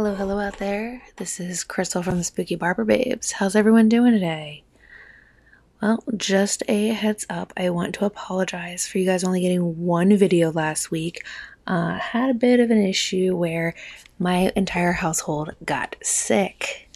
Hello, hello out there. This is Crystal from the Spooky Barber Babes. How's everyone doing today? Well, just a heads up, I want to apologize for you guys only getting one video last week. Had a bit of an issue where my entire household got sick.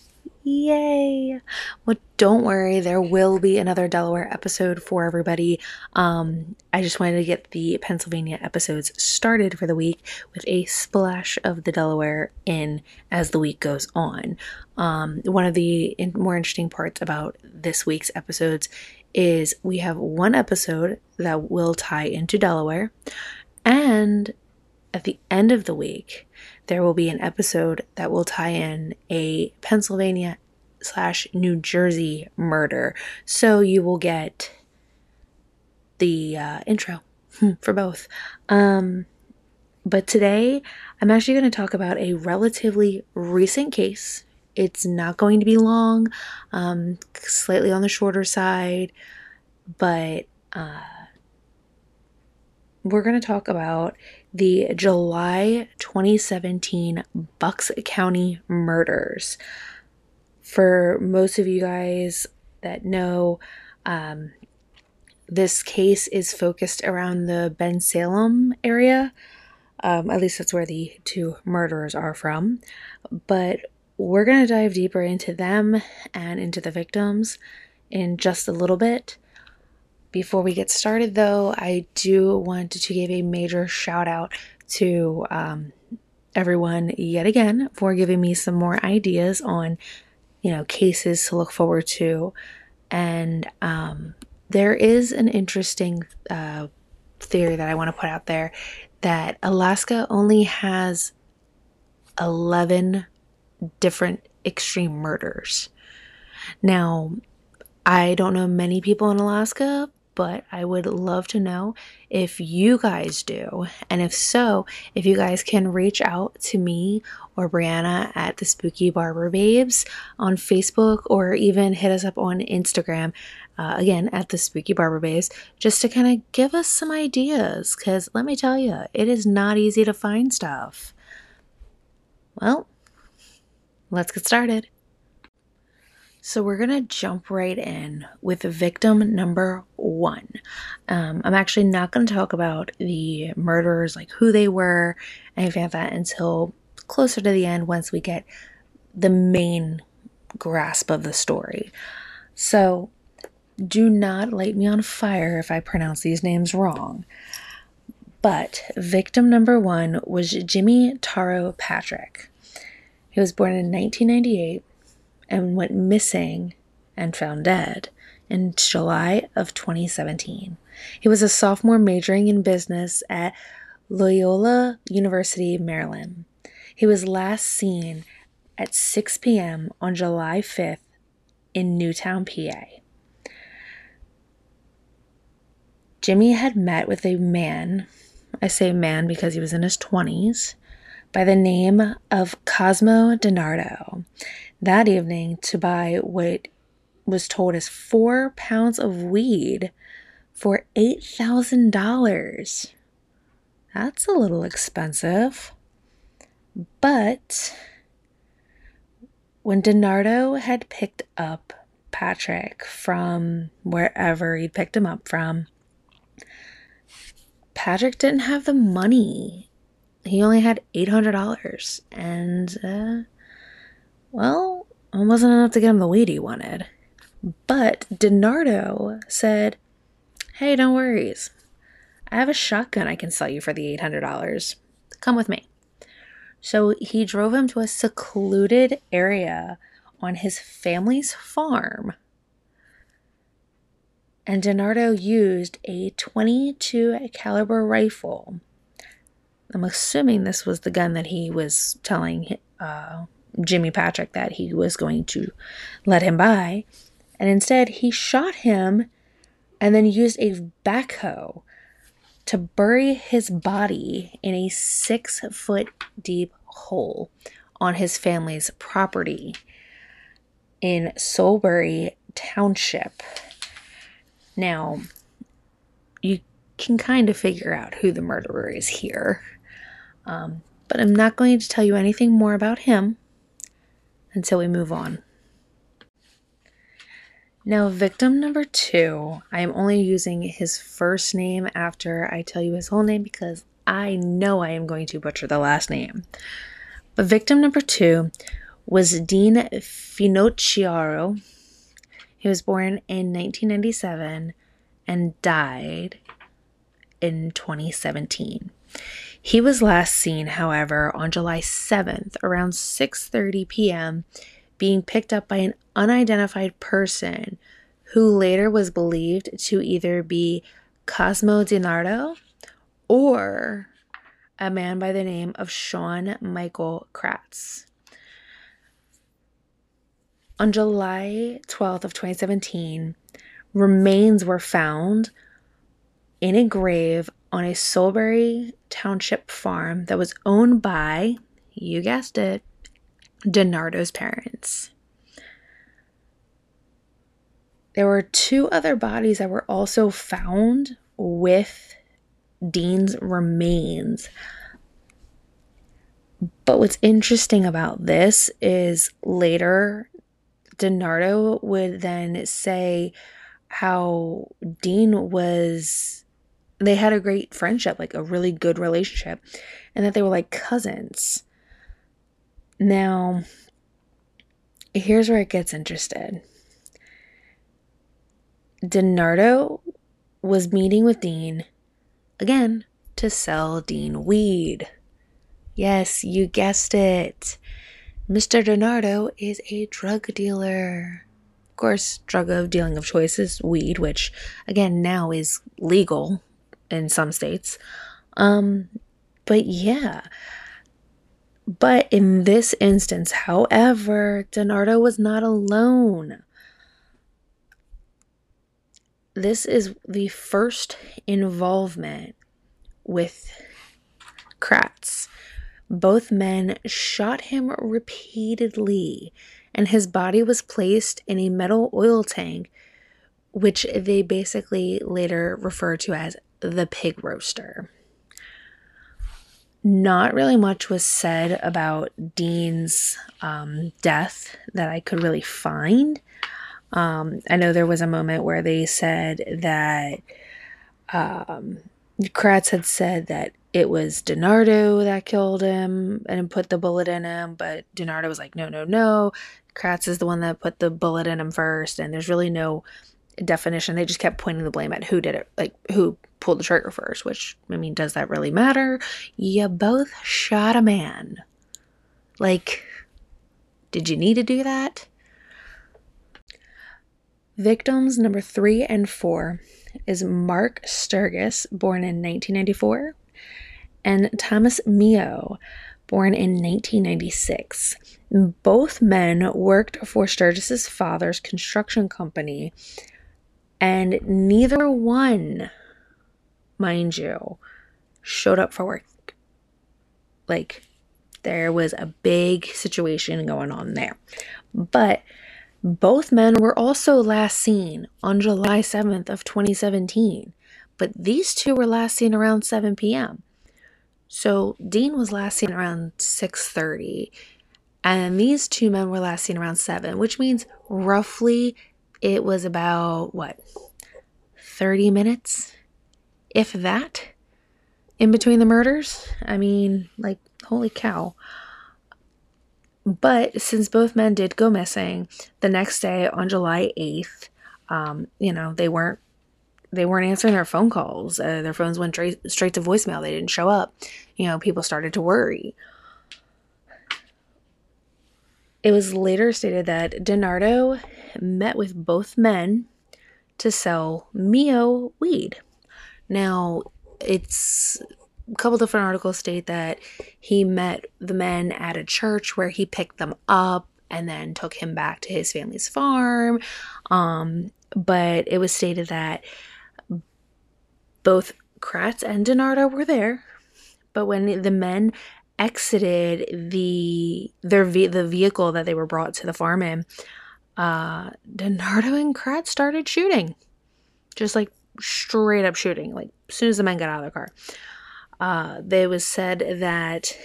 Yay! Well, don't worry, there will be another Delaware episode for everybody. I just wanted to get the Pennsylvania episodes started for the week with a splash of the Delaware in as the week goes on. One of the more interesting parts about this week's episodes is we have one episode that will tie into Delaware, and at the end of the week, there will be an episode that will tie in a Pennsylvania/New Jersey murder. So you will get the intro for both. But today, I'm actually going to talk about a relatively recent case. It's not going to be long, slightly on the shorter side, but we're going to talk about the July 2017 Bucks County murders. For most of you guys that know, this case is focused around the Bensalem area. At least that's where the two murderers are from. But we're going to dive deeper into them and into the victims in just a little bit. Before we get started, though, I do want to give a major shout out to everyone yet again for giving me some more ideas on, you know, cases to look forward to. And there is an interesting theory that I want to put out there that Alaska only has 11 different extreme murders. Now, I don't know many people in Alaska, but I would love to know if you guys do. And if so, if you guys can reach out to me or Brianna at the Spooky Barber Babes on Facebook, or even hit us up on Instagram, again, at the Spooky Barber Babes, just to kind of give us some ideas. Because let me tell you, it is not easy to find stuff. Well, let's get started. So we're going to jump right in with victim number one. I'm actually not going to talk about the murderers, like who they were, anything like that, until closer to the end once we get the main grasp of the story. So do not light me on fire if I pronounce these names wrong. But victim number one was Jimmy Taro Patrick. He was born in 1998. And went missing and found dead in July of 2017. He was a sophomore majoring in business at Loyola University, Maryland. He was last seen at 6 p.m. on July 5th in Newtown, PA. Jimmy had met with a man, I say man because he was in his 20s, by the name of Cosmo DiNardo that evening to buy what was told as 4 pounds of weed for $8,000. That's a little expensive. But when DiNardo had picked up Patrick from wherever he picked him up from, Patrick didn't have the money. He only had $800, and well, it wasn't enough to get him the weed he wanted. But DiNardo said, "Hey, no worries. I have a shotgun I can sell you for the $800. Come with me." So he drove him to a secluded area on his family's farm. And DiNardo used a .22 caliber rifle. I'm assuming this was the gun that he was telling Jimmy Patrick that he was going to let him buy, and instead he shot him and then used a backhoe to bury his body in a 6-foot deep hole on his family's property in Salisbury Township. Now, you can kind of figure out who the murderer is here. but I'm not going to tell you anything more about him until we move on. Now, victim number two, I am only using his first name after I tell you his whole name because I know I am going to butcher the last name. But victim number two was Dean Finocchiaro. He was born in 1997 and died in 2017. He was last seen, however, on July 7th around 6:30 p.m. being picked up by an unidentified person who later was believed to either be Cosmo DiNardo or a man by the name of Sean Michael Kratz. On July 12th of 2017, remains were found in a grave on a Salisbury Township farm that was owned by, you guessed it, DiNardo's parents. There were two other bodies that were also found with Dean's remains. But what's interesting about this is later, DiNardo would then say how Dean was, they had a great friendship, like a really good relationship, and that they were like cousins. Now, here's where it gets interesting. DiNardo was meeting with Dean, again, to sell Dean weed. Yes, you guessed it. Mr. DiNardo is a drug dealer. Of course, drug of dealing of choice is weed, which, again, now is legal in some states. But yeah. But in this instance, however, DiNardo was not alone. This is the first involvement with Kratz. Both men shot him repeatedly, and his body was placed in a metal oil tank, which they basically later referred to as the pig roaster. Not really much was said about Dean's death that I could really find. I know there was a moment where they said that Kratz had said that it was DiNardo that killed him and put the bullet in him, but DiNardo was like, no. Kratz is the one that put the bullet in him first, and there's really no definition. They just kept pointing the blame at who did it, like who pulled the trigger first, which, I mean, does that really matter? You both shot a man. Like, did you need to do that? Victims number 3 and 4 is Mark Sturgis, born in 1994, and Thomas Meo, born in 1996. Both men worked for Sturgis's father's construction company, and neither one, mind you, showed up for work. Like, there was a big situation going on there. But both men were also last seen on July 7th of 2017, but these two were last seen around 7 p.m. So Dean was last seen around 6:30, and these two men were last seen around 7, which means roughly it was about, 30 minutes, if that, in between the murders? I mean, like, holy cow. But since both men did go missing the next day on July 8th, they weren't answering their phone calls. Their phones went straight to voicemail. They didn't show up. People started to worry. It was later stated that DiNardo met with both men to sell Meo weed. Now, it's a couple different articles state that he met the men at a church where he picked them up and then took him back to his family's farm. But it was stated that both Kratz and DiNardo were there. But when the men exited the vehicle that they were brought to the farm in, DiNardo and Kratz started shooting. Just like straight up shooting. Like as soon as the men got out of the car. It was said that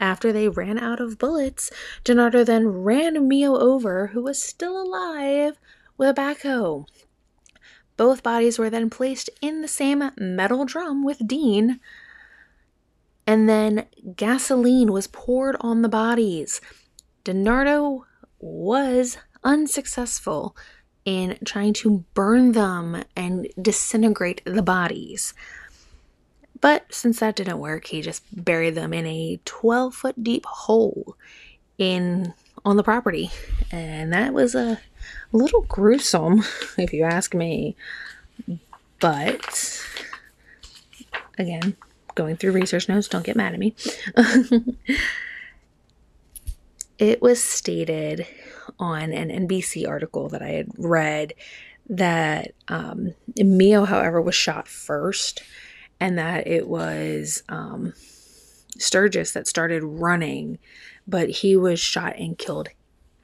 After they ran out of bullets, DiNardo then ran Meo over, who was still alive, with a backhoe. Both bodies were then placed in the same metal drum with Dean, and then gasoline was poured on the bodies. DiNardo was unsuccessful in trying to burn them and disintegrate the bodies. But since that didn't work, he just buried them in a 12-foot deep hole on the property. And that was a little gruesome, if you ask me. But, again, going through research notes, don't get mad at me. It was stated on an NBC article that I had read that Meo, however, was shot first, and that it was Sturgis that started running, but he was shot and killed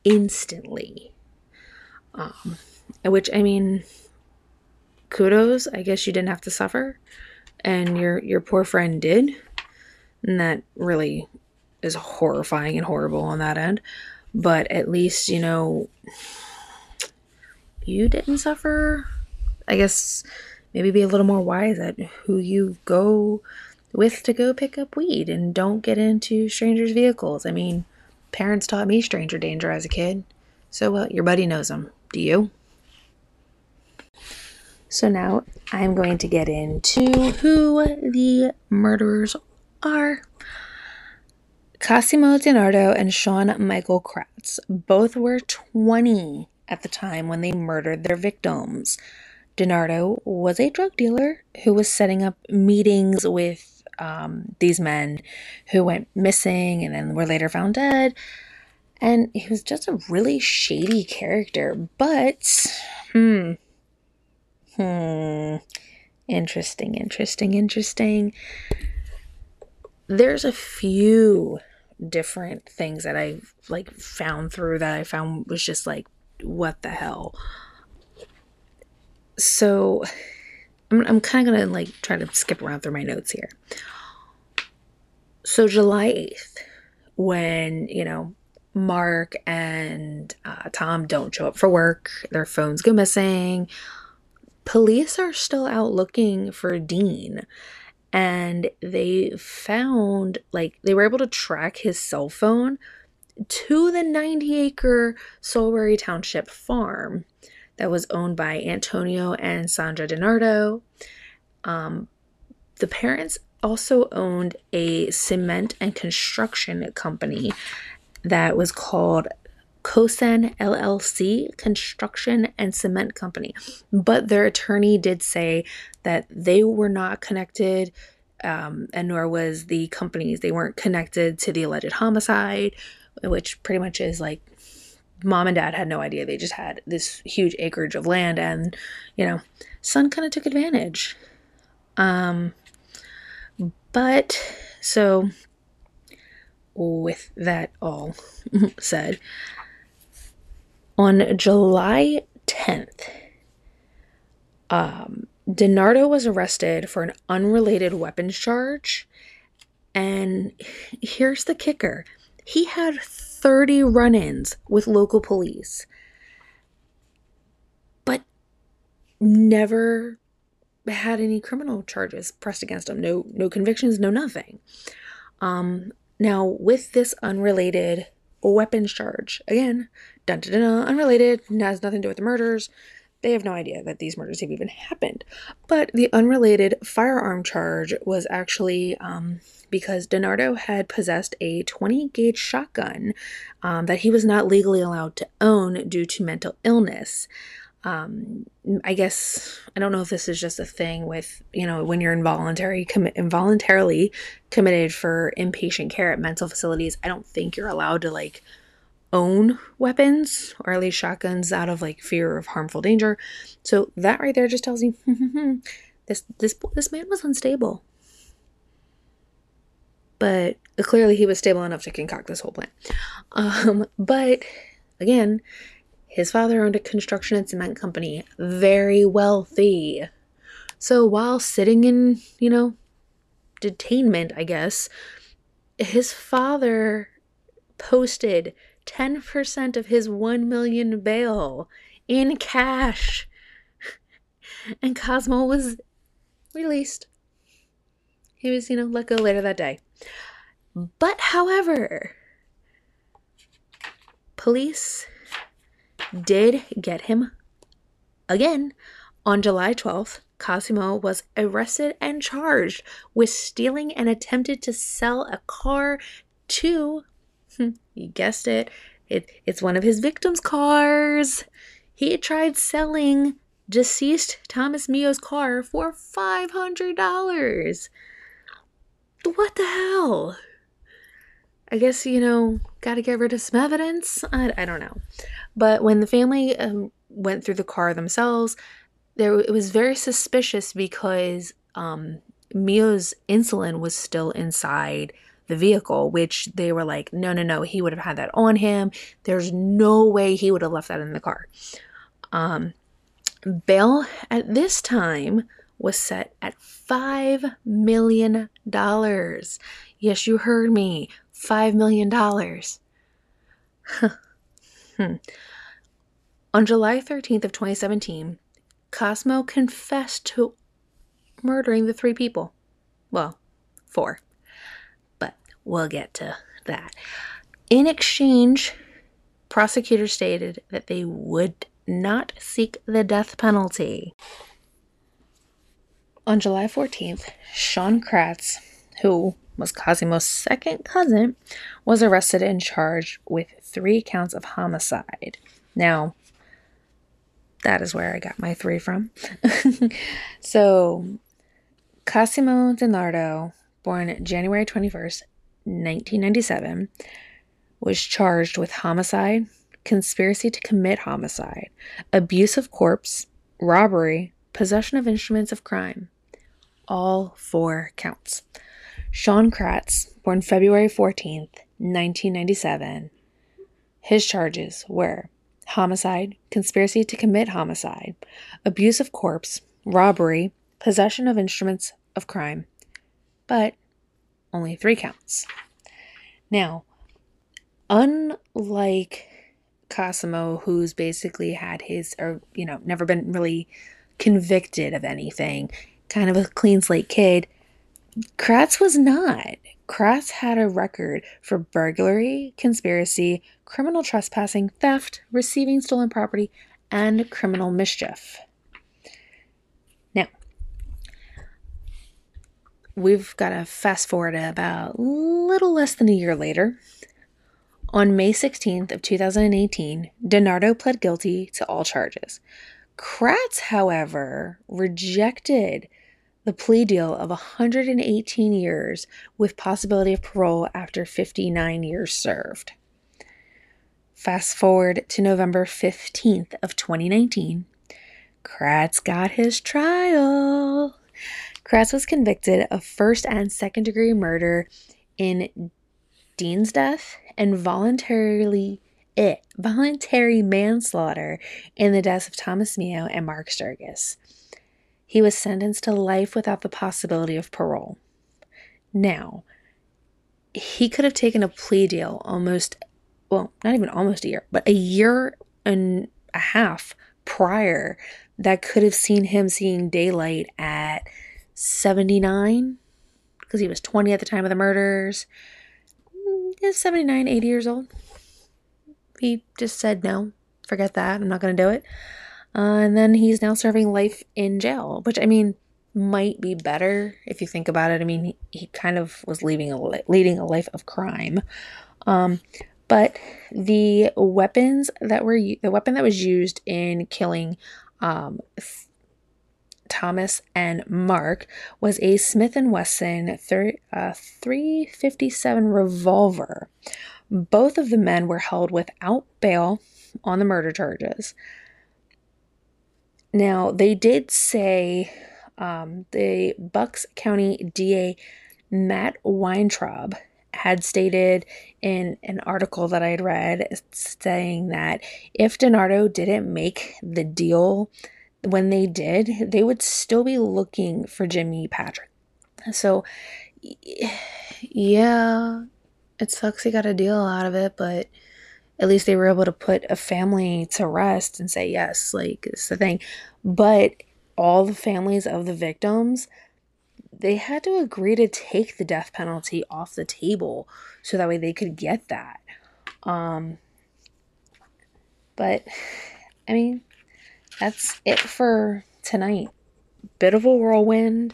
instantly. Which, I mean, kudos. I guess you didn't have to suffer, and your poor friend did, and that really is horrifying and horrible on that end. But at least, you know, you didn't suffer. I guess maybe be a little more wise at who you go with to go pick up weed, and don't get into strangers' vehicles. I mean, parents taught me stranger danger as a kid. So, well, your buddy knows them. Do you? So now I'm going to get into who the murderers are. Cosmo DiNardo and Sean Michael Kratz both were 20 at the time when they murdered their victims. DiNardo was a drug dealer who was setting up meetings with these men who went missing and then were later found dead. And he was just a really shady character, but interesting. There's a few different things that I found was just like, what the hell. So I'm kind of gonna try to skip around through my notes here. So July 8th, when Mark and Tom don't show up for work, their phones go missing, police are still out looking for Dean, and they found, they were able to track his cell phone to the 90-acre Salisbury Township farm that was owned by Antonio and Sandra DiNardo. The parents also owned a cement and construction company that was called Kosen LLC, Construction and Cement Company. But their attorney did say that they were not connected, and nor was the companies. They weren't connected to the alleged homicide, which pretty much is like mom and dad had no idea. They just had this huge acreage of land, and, son kind of took advantage. So with that all said, on July 10th, DiNardo was arrested for an unrelated weapons charge. And here's the kicker. He had 30 run-ins with local police, but never had any criminal charges pressed against him. No convictions, no nothing. Now, with this unrelated weapons charge, again, unrelated, has nothing to do with the murders. They have no idea that these murders have even happened. But the unrelated firearm charge was actually because DiNardo had possessed a 20-gauge shotgun that he was not legally allowed to own due to mental illness. I guess, I don't know if this is just a thing with, when you're involuntarily committed for inpatient care at mental facilities. I don't think you're allowed to own weapons, or at least shotguns, out of fear of harmful danger. So that right there just tells you this man was unstable, but clearly he was stable enough to concoct this whole plan. But again, his father owned a construction and cement company, very wealthy. So while sitting in, detainment, I guess, his father posted 10% of his $1 million bail in cash. And Cosmo was released. He was, let go later that day. But, however, police did get him again. On July 12th, Cosimo was arrested and charged with stealing and attempted to sell a car to, you guessed it, it's one of his victims' cars. He tried selling deceased Thomas Meo's car for $500. What the hell? I guess, gotta get rid of some evidence. I don't know. But when the family went through the car themselves, it was very suspicious because Meo's insulin was still inside the vehicle, which they were like, no, he would have had that on him. There's no way he would have left that in the car. Bail at this time was set at $5 million. Yes, you heard me. $5 million. On July 13th of 2017, Cosmo confessed to murdering the three people. Well, four. But we'll get to that. In exchange, prosecutors stated that they would not seek the death penalty. On July 14th, Sean Kratz, who was Cosimo's second cousin, was arrested and charged with 3 counts of homicide. Now, that is where I got my 3 from. So, Cosimo DiNardo, born January 21st, 1997, was charged with homicide, conspiracy to commit homicide, abuse of corpse, robbery, possession of instruments of crime. All 4 counts. Sean Kratz, born February 14th, 1997, his charges were homicide, conspiracy to commit homicide, abuse of corpse, robbery, possession of instruments of crime, but only 3 counts. Now, unlike Cosimo, who's basically had his, never been really convicted of anything, kind of a clean slate kid, Kratz was not. Kratz had a record for burglary, conspiracy, criminal trespassing, theft, receiving stolen property, and criminal mischief. Now, we've got to fast forward about a little less than a year later. On May 16th of 2018, DiNardo pled guilty to all charges. Kratz, however, rejected the plea deal of 118 years with possibility of parole after 59 years served. Fast forward to November 15th of 2019. Kratz got his trial. Kratz was convicted of first and second degree murder in Dean's death and voluntary manslaughter in the deaths of Thomas Meo and Mark Sturgis. He was sentenced to life without the possibility of parole. Now, he could have taken a plea deal a year and a half prior that could have seen him seeing daylight at 79, because he was 20 at the time of the murders. He's 79, 80 years old. He just said, no, forget that. I'm not going to do it. And then he's now serving life in jail, which, might be better if you think about it. He kind of was leading a life of crime. But the weapons that were, the weapon that was used in killing Thomas and Mark was a Smith and Wesson 357 revolver. Both of the men were held without bail on the murder charges. Now, they did say the Bucks County DA, Matt Weintraub, had stated in an article that I had read saying that if DiNardo didn't make the deal when they did, they would still be looking for Jimmy Patrick. So, yeah, it sucks he got a deal out of it, but at least they were able to put a family to rest and say, yes, like, it's the thing. But all the families of the victims, they had to agree to take the death penalty off the table so that way they could get that. But, I mean, that's it for tonight. Bit of a whirlwind,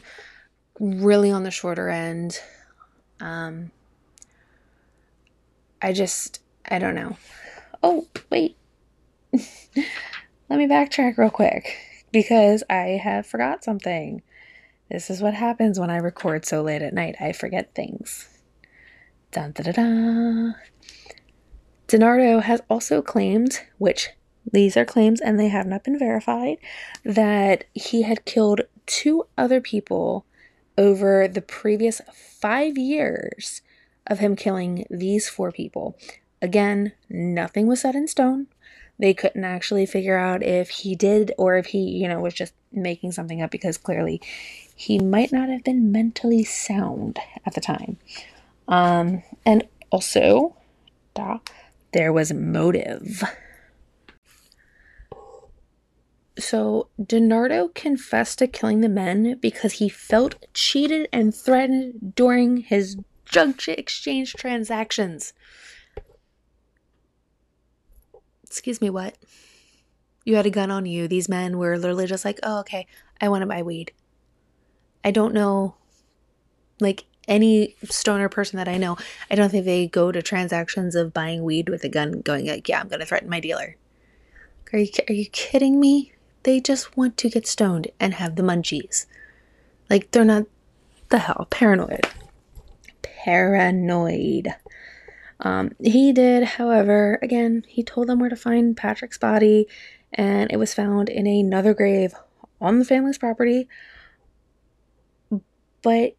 really on the shorter end. I don't know. Oh, wait. Let me backtrack real quick because I have forgot something. This is what happens when I record so late at night. I forget things. Dun, da, da, da. DiNardo has also claimed, which these are claims and they have not been verified, that he had killed 2 other people over the previous 5 years of him killing these 4 people. Again, nothing was set in stone. They couldn't actually figure out if he did or if he, you know, was just making something up because clearly he might not have been mentally sound at the time. And also, there was motive. So DiNardo confessed to killing the men because he felt cheated and threatened during his junk exchange transactions. Excuse me, what? You had a gun on you. These men were literally just like, oh, okay, I want to buy weed. I don't know, like, any stoner person that I know, I don't think they go to transactions of buying weed with a gun going like, yeah, I'm going to threaten my dealer. Are you kidding me? They just want to get stoned and have the munchies. Like, they're not, the hell, paranoid. Paranoid. He did, however, again, he told them where to find Patrick's body, and it was found in another grave on the family's property. But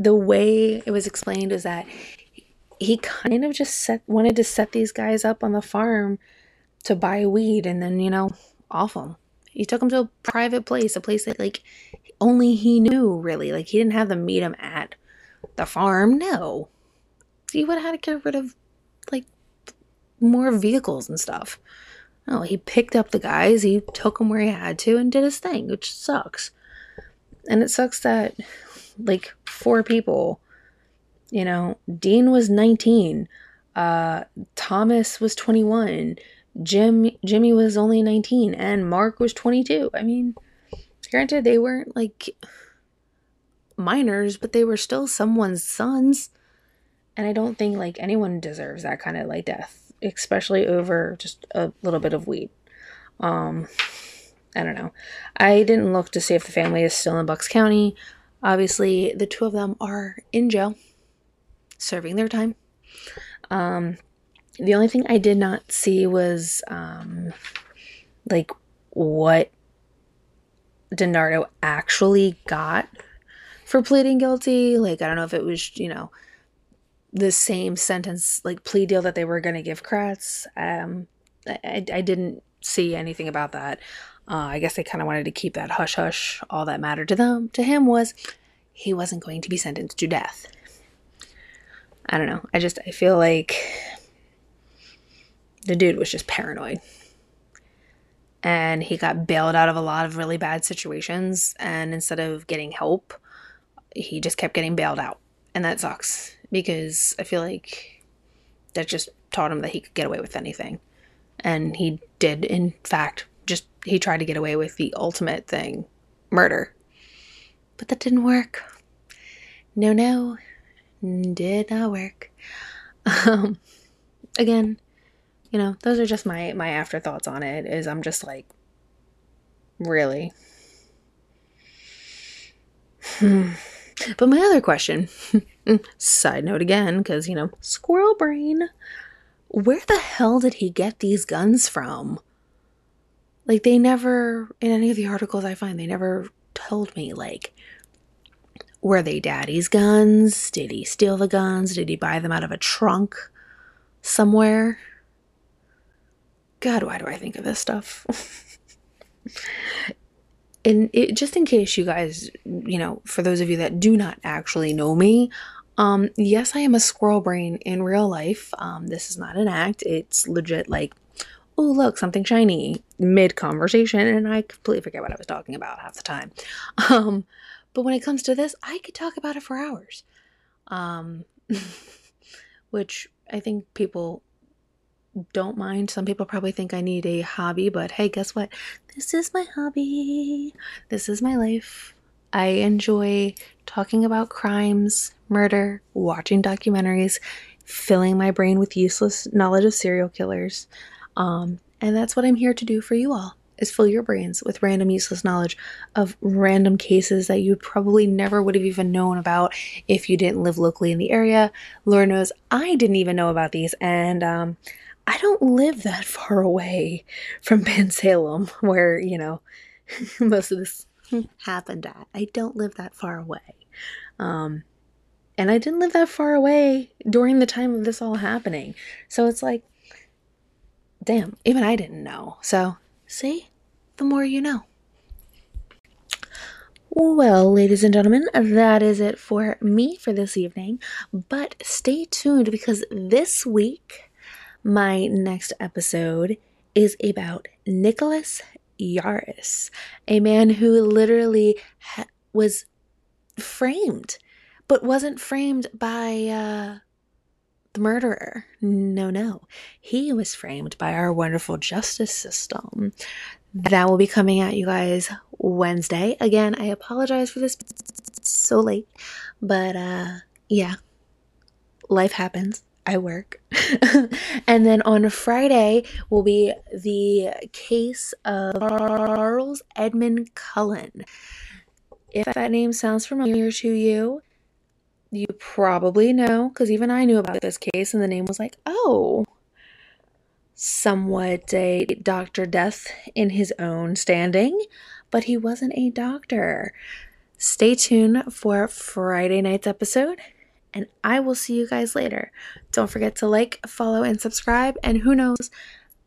the way it was explained is that he kind of just wanted to set these guys up on the farm to buy weed and then, you know, off them. He took them to a private place, a place that, like, only he knew, really. Like, he didn't have them meet him at the farm, no. He would have had to get rid of, like, more vehicles and stuff. No, he picked up the guys, he took them where he had to, and did his thing, which sucks. And it sucks that, like, 4 people, you know, Dean was 19, Thomas was 21, Jimmy was only 19, and Mark was 22. I mean, granted, they weren't, like, minors, but they were still someone's sons. And I don't think, like, anyone deserves that kind of, like, death, especially over just a little bit of weed. I don't know. I didn't look to see if the family is still in Bucks County. Obviously, the 2 of them are in jail, serving their time. The only thing I did not see was, like, what DiNardo actually got for pleading guilty. Like, I don't know if it was, you know, the same sentence, like, plea deal that they were going to give Kratz. I didn't see anything about that. I guess they kind of wanted to keep that hush-hush. All that mattered to them, to him, was he wasn't going to be sentenced to death. I don't know. I feel like the dude was just paranoid. And he got bailed out of a lot of really bad situations. And instead of getting help, he just kept getting bailed out. And that sucks. Because I feel like that just taught him that he could get away with anything. And he did, in fact, he tried to get away with the ultimate thing. Murder. But that didn't work. No. Did not work. Again, you know, those are just my afterthoughts on it. Is I'm just like, really? But my other question... Side note again, because, you know, squirrel brain. Where the hell did he get these guns from? Like, they never, in any of the articles I find, they never told me, like, were they daddy's guns? Did he steal the guns? Did he buy them out of a trunk somewhere? God, why do I think of this stuff? And just in case you guys, you know, for those of you that do not actually know me, Yes, I am a squirrel brain in real life. This is not an act. It's legit like, oh, look, something shiny mid-conversation, and I completely forget what I was talking about half the time. But when it comes to this, I could talk about it for hours, which I think people don't mind. Some people probably think I need a hobby, but hey, guess what? This is my hobby. This is my life. I enjoy talking about crimes, murder, watching documentaries, filling my brain with useless knowledge of serial killers. And that's what I'm here to do for you all, is fill your brains with random useless knowledge of random cases that you probably never would have even known about if you didn't live locally in the area. Lord knows I didn't even know about these, and I don't live that far away from Bensalem, where, you know, most of this happened at. I don't live that far away. And I didn't live that far away during the time of this all happening. So it's like, damn, even I didn't know. So, see? The more you know. Well, ladies and gentlemen, that is it for me for this evening. But stay tuned, because this week, my next episode is about Nicholas Yarris, a man who literally was framed, but wasn't framed by the murderer. No. He was framed by our wonderful justice system. That will be coming at you guys Wednesday. Again, I apologize for this. It's so late. But yeah, life happens. I work. And then on Friday will be the case of Charles Edmund Cullen. If that name sounds familiar to you, you probably know, because even I knew about this case, and the name was like, oh, somewhat a Dr. Death in his own standing, but he wasn't a doctor. Stay tuned for Friday night's episode. And I will see you guys later. Don't forget to like, follow, and subscribe. And who knows,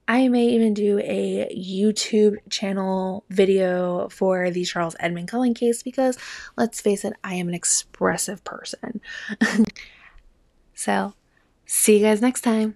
I may even do a YouTube channel video for the Charles Edmund Cullen case, because let's face it, I am an expressive person. So, see you guys next time.